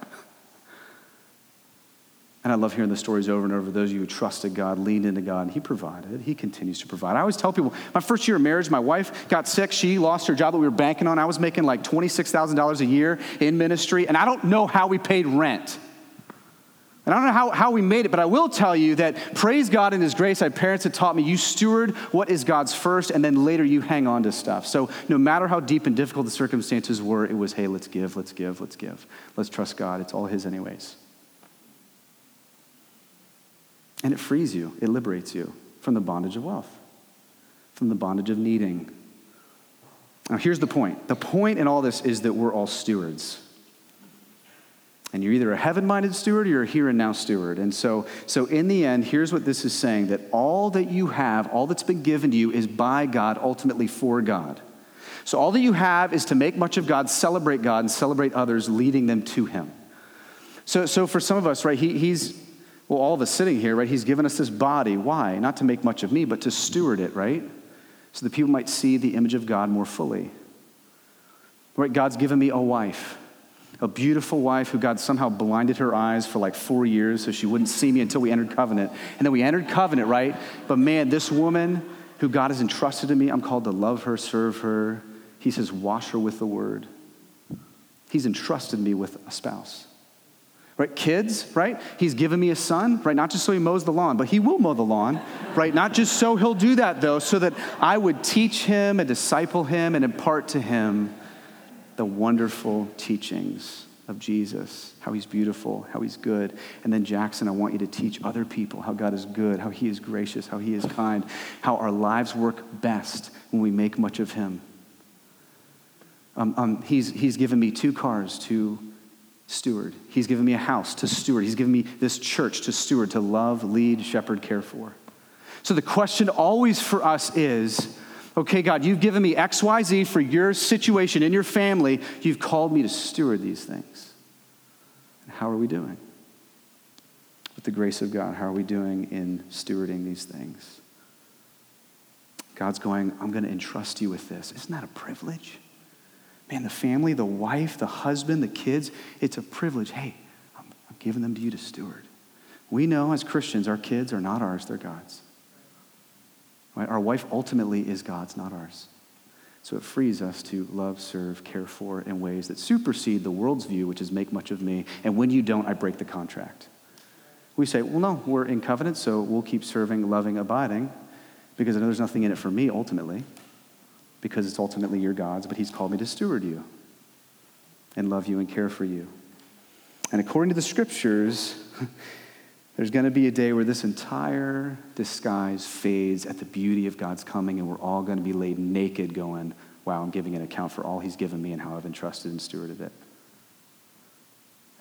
And I love hearing the stories over and over. Those of you who trusted God, leaned into God, and he provided. He continues to provide. I always tell people, my first year of marriage, my wife got sick. She lost her job that we were banking on. I was making like twenty-six thousand dollars a year in ministry, and I don't know how we paid rent. And I don't know how, how we made it, but I will tell you that, praise God in his grace, my parents had taught me, you steward what is God's first, and then later you hang on to stuff. So no matter how deep and difficult the circumstances were, it was, hey, let's give, let's give, let's give. Let's trust God. It's all his anyways. And it frees you. It liberates you from the bondage of wealth, from the bondage of needing. Now, here's the point. The point in all this is that we're all stewards. And you're either a heaven-minded steward or you're a here and now steward. And so, so in the end, here's what this is saying, that all that you have, all that's been given to you is by God, ultimately for God. So all that you have is to make much of God, celebrate God, and celebrate others, leading them to him. So, so for some of us, right, he, he's, well, all of us sitting here, right, he's given us this body. Why? Not to make much of me, but to steward it, right? So that people might see the image of God more fully. Right, God's given me a wife. A beautiful wife who God somehow blinded her eyes for like four years so she wouldn't see me until we entered covenant. And then we entered covenant, right? But man, this woman who God has entrusted to me, I'm called to love her, serve her. He says, wash her with the word. He's entrusted me with a spouse. Right, kids, right? He's given me a son, right? Not just so he mows the lawn, but he will mow the lawn, right? Not just so he'll do that though, so that I would teach him and disciple him and impart to him the wonderful teachings of Jesus, how he's beautiful, how he's good. And then Jackson, I want you to teach other people how God is good, how he is gracious, how he is kind, how our lives work best when we make much of him. Um, um, he's, he's given me two cars to steward. He's given me a house to steward. He's given me this church to steward, to love, lead, shepherd, care for. So the question always for us is, okay, God, you've given me X, Y, Z for your situation in your family. You've called me to steward these things. And how are we doing? With the grace of God, how are we doing in stewarding these things? God's going, I'm going to entrust you with this. Isn't that a privilege? Man, the family, the wife, the husband, the kids, it's a privilege. Hey, I'm, I'm giving them to you to steward. We know as Christians, our kids are not ours, they're God's. Right? Our wife ultimately is God's, not ours. So it frees us to love, serve, care for in ways that supersede the world's view, which is make much of me. And when you don't, I break the contract. We say, well, no, we're in covenant, so we'll keep serving, loving, abiding, because I know there's nothing in it for me ultimately, because it's ultimately your God's, but he's called me to steward you and love you and care for you. And according to the scriptures, there's going to be a day where this entire disguise fades at the beauty of God's coming, and we're all going to be laid naked going, wow, I'm giving an account for all he's given me and how I've entrusted and stewarded it. And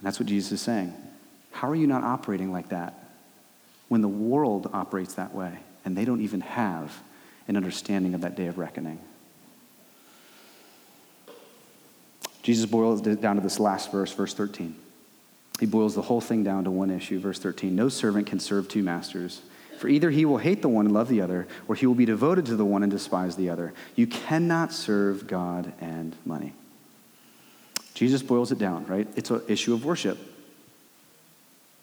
that's what Jesus is saying. How are you not operating like that when the world operates that way and they don't even have an understanding of that day of reckoning? Jesus boils it down to this last verse, verse thirteen. He boils the whole thing down to one issue, verse thirteen. No servant can serve two masters, for either he will hate the one and love the other, or he will be devoted to the one and despise the other. You cannot serve God and money. Jesus boils it down, right? It's an issue of worship.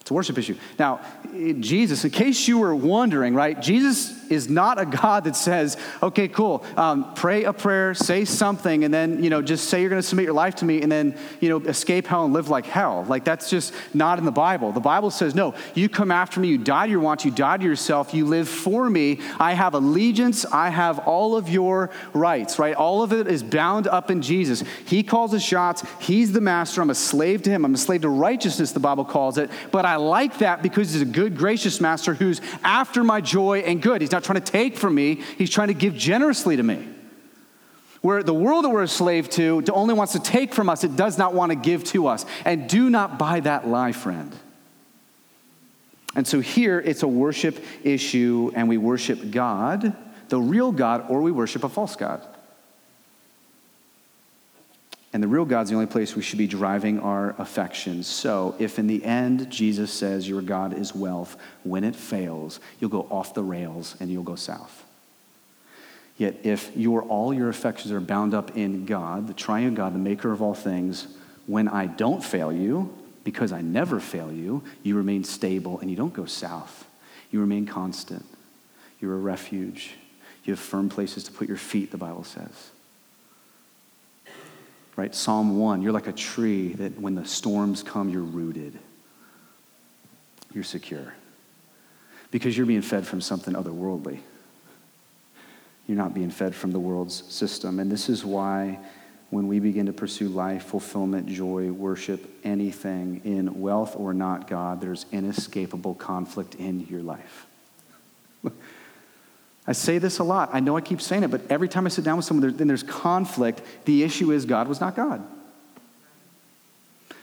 It's a worship issue. Now, Jesus, in case you were wondering, right, Jesus is not a God that says, okay, cool, um, pray a prayer, say something, and then, you know, just say you're going to submit your life to me and then, you know, escape hell and live like hell. Like, that's just not in the Bible. The Bible says, no, you come after me, you die to your wants, you die to yourself, you live for me. I have allegiance, I have all of your rights, right? All of it is bound up in Jesus. He calls the shots, he's the master, I'm a slave to him, I'm a slave to righteousness, the Bible calls it, but I like that because he's a good, gracious master who's after my joy and good. He's not trying to take from me. He's trying to give generously to me. Where the world that we're a slave to only wants to take from us. It does not want to give to us. And do not buy that lie, friend. And so here it's a worship issue, and we worship God, the real God, or we worship a false God. And the real God's the only place we should be deriving our affections. So if in the end Jesus says your God is wealth, when it fails, you'll go off the rails and you'll go south. Yet if your all your affections are bound up in God, the triune God, the maker of all things, when I don't fail you, because I never fail you, you remain stable and you don't go south. You remain constant. You're a refuge. You have firm places to put your feet, the Bible says. Right, Psalm one, you're like a tree that when the storms come, you're rooted. You're secure. Because you're being fed from something otherworldly. You're not being fed from the world's system. And this is why when we begin to pursue life, fulfillment, joy, worship, anything in wealth or not God, there's inescapable conflict in your life. I say this a lot. I know I keep saying it, but every time I sit down with someone, there, then there's conflict. The issue is God was not God.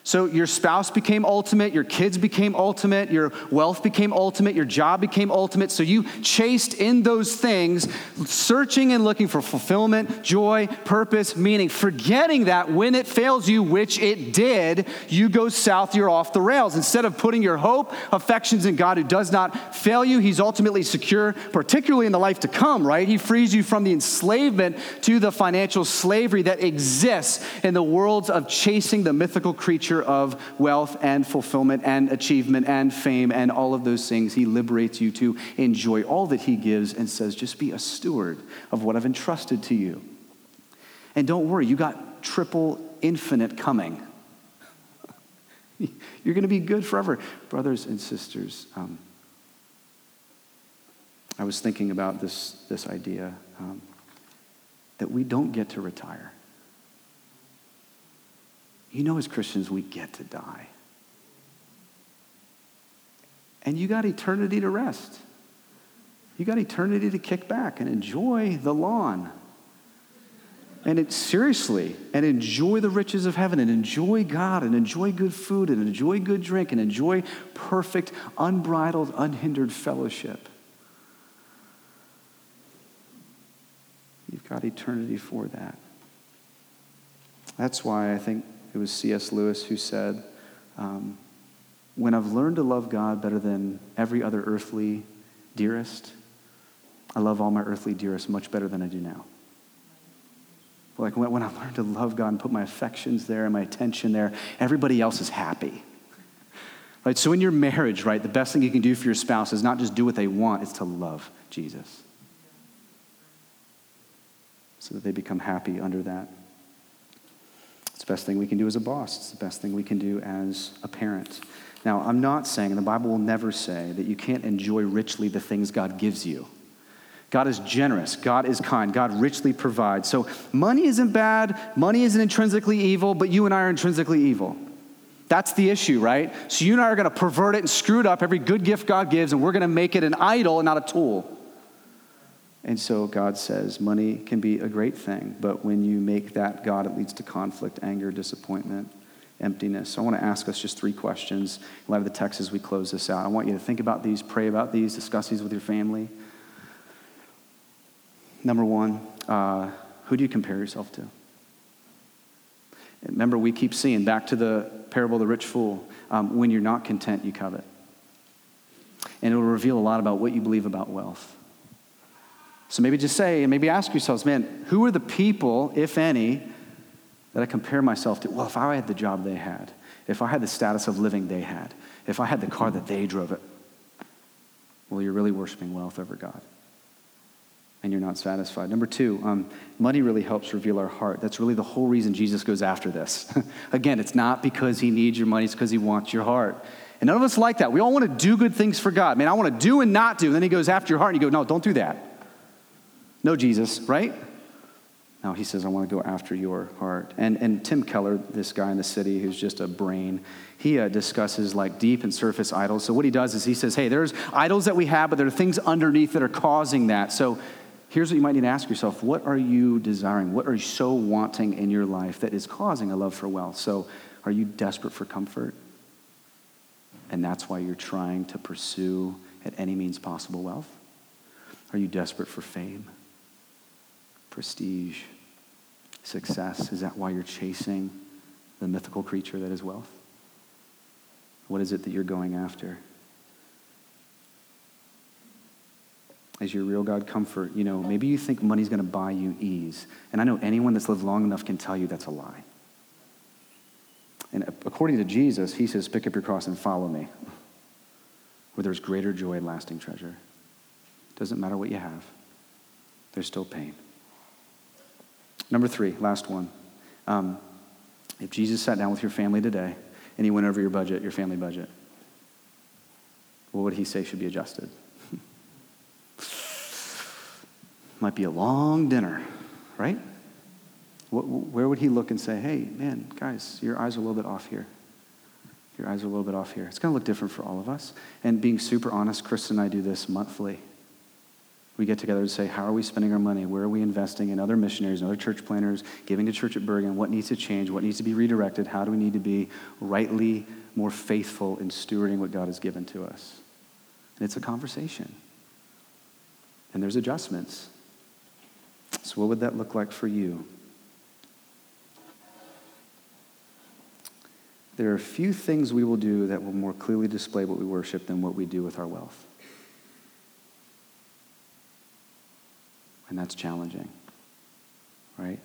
So your spouse became ultimate, your kids became ultimate, your wealth became ultimate, your job became ultimate. So you chased in those things, searching and looking for fulfillment, joy, purpose, meaning, forgetting that when it fails you, which it did, you go south, you're off the rails. Instead of putting your hope, affections in God who does not fail you, he's ultimately secure, particularly in the life to come, right? He frees you from the enslavement to the financial slavery that exists in the worlds of chasing the mythical creature of wealth and fulfillment and achievement and fame and all of those things. He liberates you to enjoy all that he gives and says, just be a steward of what I've entrusted to you. And don't worry, you got triple infinite coming. You're going to be good forever. Brothers and sisters, um, I was thinking about this, this idea um, that we don't get to retire. You know, as Christians, we get to die. And you got eternity to rest. You got eternity to kick back and enjoy the lawn. And it, seriously, and enjoy the riches of heaven and enjoy God and enjoy good food and enjoy good drink and enjoy perfect, unbridled, unhindered fellowship. You've got eternity for that. That's why I think it was C S Lewis who said, um, when I've learned to love God better than every other earthly dearest, I love all my earthly dearest much better than I do now. Like when, when I've learned to love God and put my affections there and my attention there, everybody else is happy. Right? So in your marriage, right, the best thing you can do for your spouse is not just do what they want, it's to love Jesus. So that they become happy under that. It's the best thing we can do as a boss. It's the best thing we can do as a parent. Now, I'm not saying, and the Bible will never say, that you can't enjoy richly the things God gives you. God is generous. God is kind. God richly provides. So money isn't bad. Money isn't intrinsically evil, but you and I are intrinsically evil. That's the issue, right? So you and I are going to pervert it and screw it up, every good gift God gives, and we're going to make it an idol and not a tool. And so God says money can be a great thing, but when you make that God, it leads to conflict, anger, disappointment, emptiness. So I want to ask us just three questions in light of the text as we close this out. I want you to think about these, pray about these, discuss these with your family. Number one, uh, who do you compare yourself to? And remember, we keep seeing, back to the parable of the rich fool, um, when you're not content, you covet. And it will reveal a lot about what you believe about wealth. So maybe just say, and maybe ask yourselves, man, who are the people, if any, that I compare myself to? Well, if I had the job they had, if I had the status of living they had, if I had the car that they drove it, well, you're really worshiping wealth over God. and you're not satisfied. Number two, um, money really helps reveal our heart. That's really the whole reason Jesus goes after this. Again, it's not because he needs your money, it's because he wants your heart. And none of us like that. We all want to do good things for God. Man, I want to do and not do. And then he goes after your heart, and you go, no, don't do that. No, Jesus, right? No, he says, I want to go after your heart. And and Tim Keller, this guy in the city who's just a brain, he uh, discusses like deep and surface idols. So what he does is he says, hey, there's idols that we have, but there are things underneath that are causing that. So here's what you might need to ask yourself. What are you desiring? What are you so wanting in your life that is causing a love for wealth? So are you desperate for comfort? And that's why you're trying to pursue at any means possible wealth? Are you desperate for fame? Prestige, success, is that why you're chasing the mythical creature that is wealth? What is it that you're going after? Is your real God comfort? You know, maybe you think money's going to buy you ease. And I know anyone that's lived long enough can tell you that's a lie. And according to Jesus, he says, pick up your cross and follow me, where there's greater joy and lasting treasure. Doesn't matter what you have. There's still pain. Number three, last one. Um, if Jesus sat down with your family today and he went over your budget, your family budget, what would he say should be adjusted? Might be a long dinner, right? What, where would he look and say, hey, man, guys, your eyes are a little bit off here. Your eyes are a little bit off here. It's going to look different for all of us. And being super honest, Chris and I do this monthly. We get together and say, how are we spending our money? Where are we investing in other missionaries and other church planners, giving to Church at Bergen? What needs to change? What needs to be redirected? How do we need to be rightly more faithful in stewarding what God has given to us? And it's a conversation. And there's adjustments. So what would that look like for you? There are few things we will do that will more clearly display what we worship than what we do with our wealth. And that's challenging, right?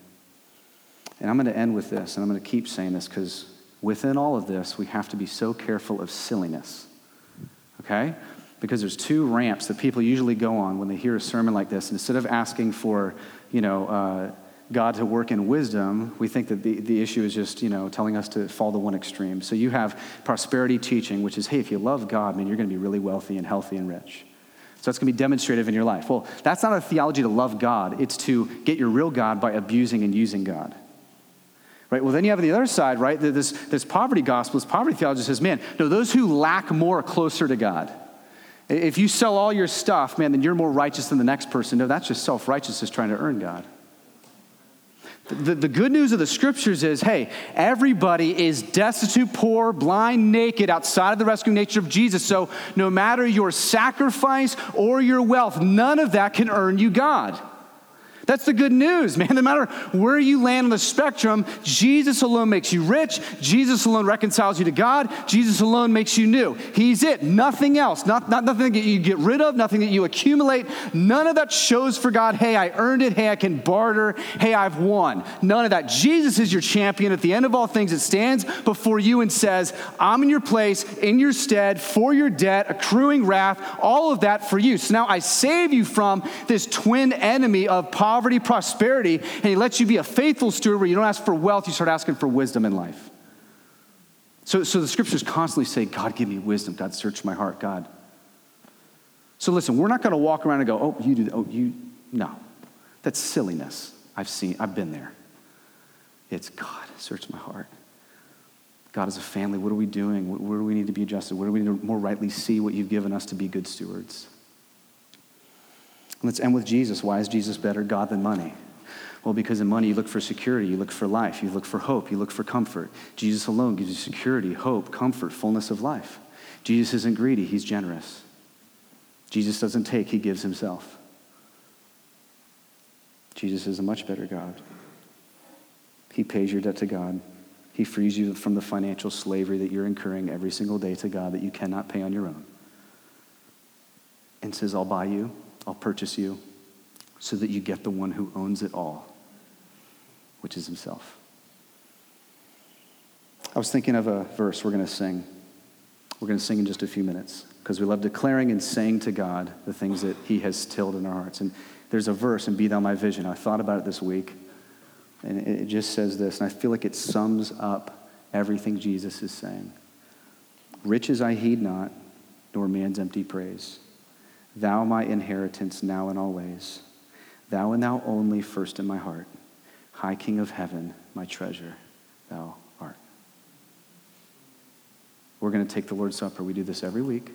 And I'm going to end with this, and I'm going to keep saying this, because within all of this, we have to be so careful of silliness, okay? Because there's two ramps that people usually go on when they hear a sermon like this. And instead of asking for, you know, uh, God to work in wisdom, we think that the, the issue is just, you know, telling us to fall to one extreme. So you have prosperity teaching, which is, hey, if you love God, man, you're going to be really wealthy and healthy and rich. So that's going to be demonstrative in your life. Well, that's not a theology to love God. It's to get your real God by abusing and using God. Right? Well, then you have the other side, right? This, this poverty gospel, this poverty theology says, man, no, those who lack more are closer to God. If you sell all your stuff, man, then you're more righteous than the next person. No, that's just self-righteousness trying to earn God. The, the good news of the scriptures is, hey, everybody is destitute, poor, blind, naked, outside of the rescuing nature of Jesus. So no matter your sacrifice or your wealth, none of that can earn you God. That's the good news, man. No matter where you land on the spectrum, Jesus alone makes you rich. Jesus alone reconciles you to God. Jesus alone makes you new. He's it. Nothing else. Not, not nothing that you get rid of, nothing that you accumulate. None of that shows for God, hey, I earned it. Hey, I can barter. Hey, I've won. None of that. Jesus is your champion. At the end of all things, it stands before you and says, I'm in your place, in your stead, for your debt, accruing wrath, all of that for you. So now I save you from this twin enemy of poverty. Poverty, prosperity, and he lets you be a faithful steward where you don't ask for wealth, you start asking for wisdom in life. So, so the scriptures constantly say, God, give me wisdom. God, search my heart, God. So listen, we're not going to walk around and go, oh, you do, oh, you, no. That's silliness. I've seen, I've been there. It's God, search my heart. God, as a family, what are we doing? Where do we need to be adjusted? Where do we need to more rightly see what you've given us to be good stewards? Let's end with Jesus. Why is Jesus better God than money? Well, because in money, you look for security, you look for life, you look for hope, you look for comfort. Jesus alone gives you security, hope, comfort, fullness of life. Jesus isn't greedy, he's generous. Jesus doesn't take, he gives himself. Jesus is a much better God. He pays your debt to God. He frees you from the financial slavery that you're incurring every single day to God that you cannot pay on your own. And says, I'll buy you. I'll purchase you so that you get the one who owns it all, which is himself. I was thinking of a verse we're going to sing. We're going to sing in just a few minutes. because we love declaring and saying to God the things that he has tilled in our hearts. And there's a verse in Be Thou My Vision. I thought about it this week, and it just says this, and I feel like it sums up everything Jesus is saying. Riches I heed not, nor man's empty praise. Thou my inheritance now and always. Thou and thou only first in my heart. High King of heaven, my treasure, thou art. We're going to take the Lord's Supper. We do this every week.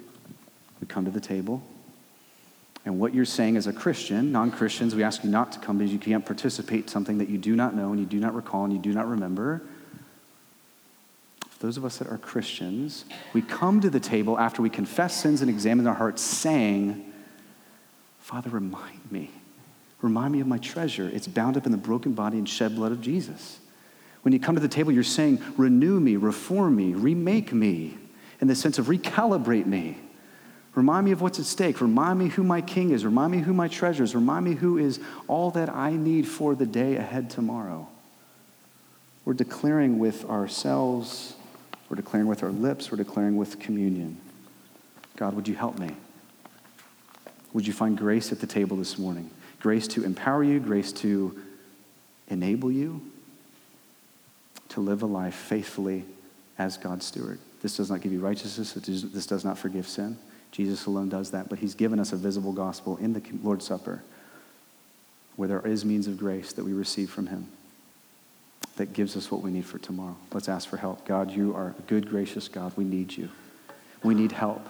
We come to the table. And what you're saying as a Christian, non-Christians, we ask you not to come because you can't participate in something that you do not know and you do not recall and you do not remember. For those of us that are Christians, we come to the table after we confess sins and examine our hearts, saying, Father, remind me. Remind me of my treasure. It's bound up in the broken body and shed blood of Jesus. When you come to the table, you're saying, renew me, reform me, remake me, in the sense of recalibrate me. Remind me of what's at stake. Remind me who my king is. Remind me who my treasure is. Remind me who is all that I need for the day ahead tomorrow. We're declaring with ourselves. We're declaring with our lips. We're declaring with communion. God, would you help me? Would you find grace at the table this morning? Grace to empower you, grace to enable you to live a life faithfully as God's steward. This does not give you righteousness. This does not forgive sin. Jesus alone does that, but he's given us a visible gospel in the Lord's Supper where there is means of grace that we receive from him that gives us what we need for tomorrow. Let's ask for help. God, you are a good, gracious God. We need you. We need help.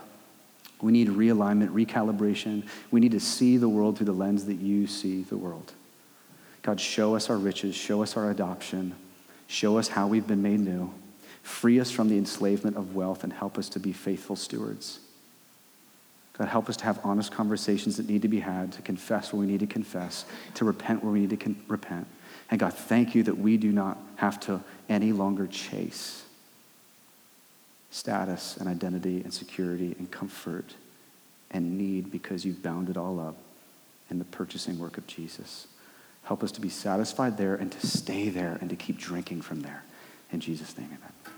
We need realignment, recalibration. We need to see the world through the lens that you see the world. God, show us our riches. Show us our adoption. Show us how we've been made new. Free us from the enslavement of wealth and help us to be faithful stewards. God, help us to have honest conversations that need to be had, to confess where we need to confess, to repent where we need to con- repent. And God, thank you that we do not have to any longer chase status and identity and security and comfort and need because you've bound it all up in the purchasing work of Jesus. Help us to be satisfied there and to stay there and to keep drinking from there. In Jesus' name, amen.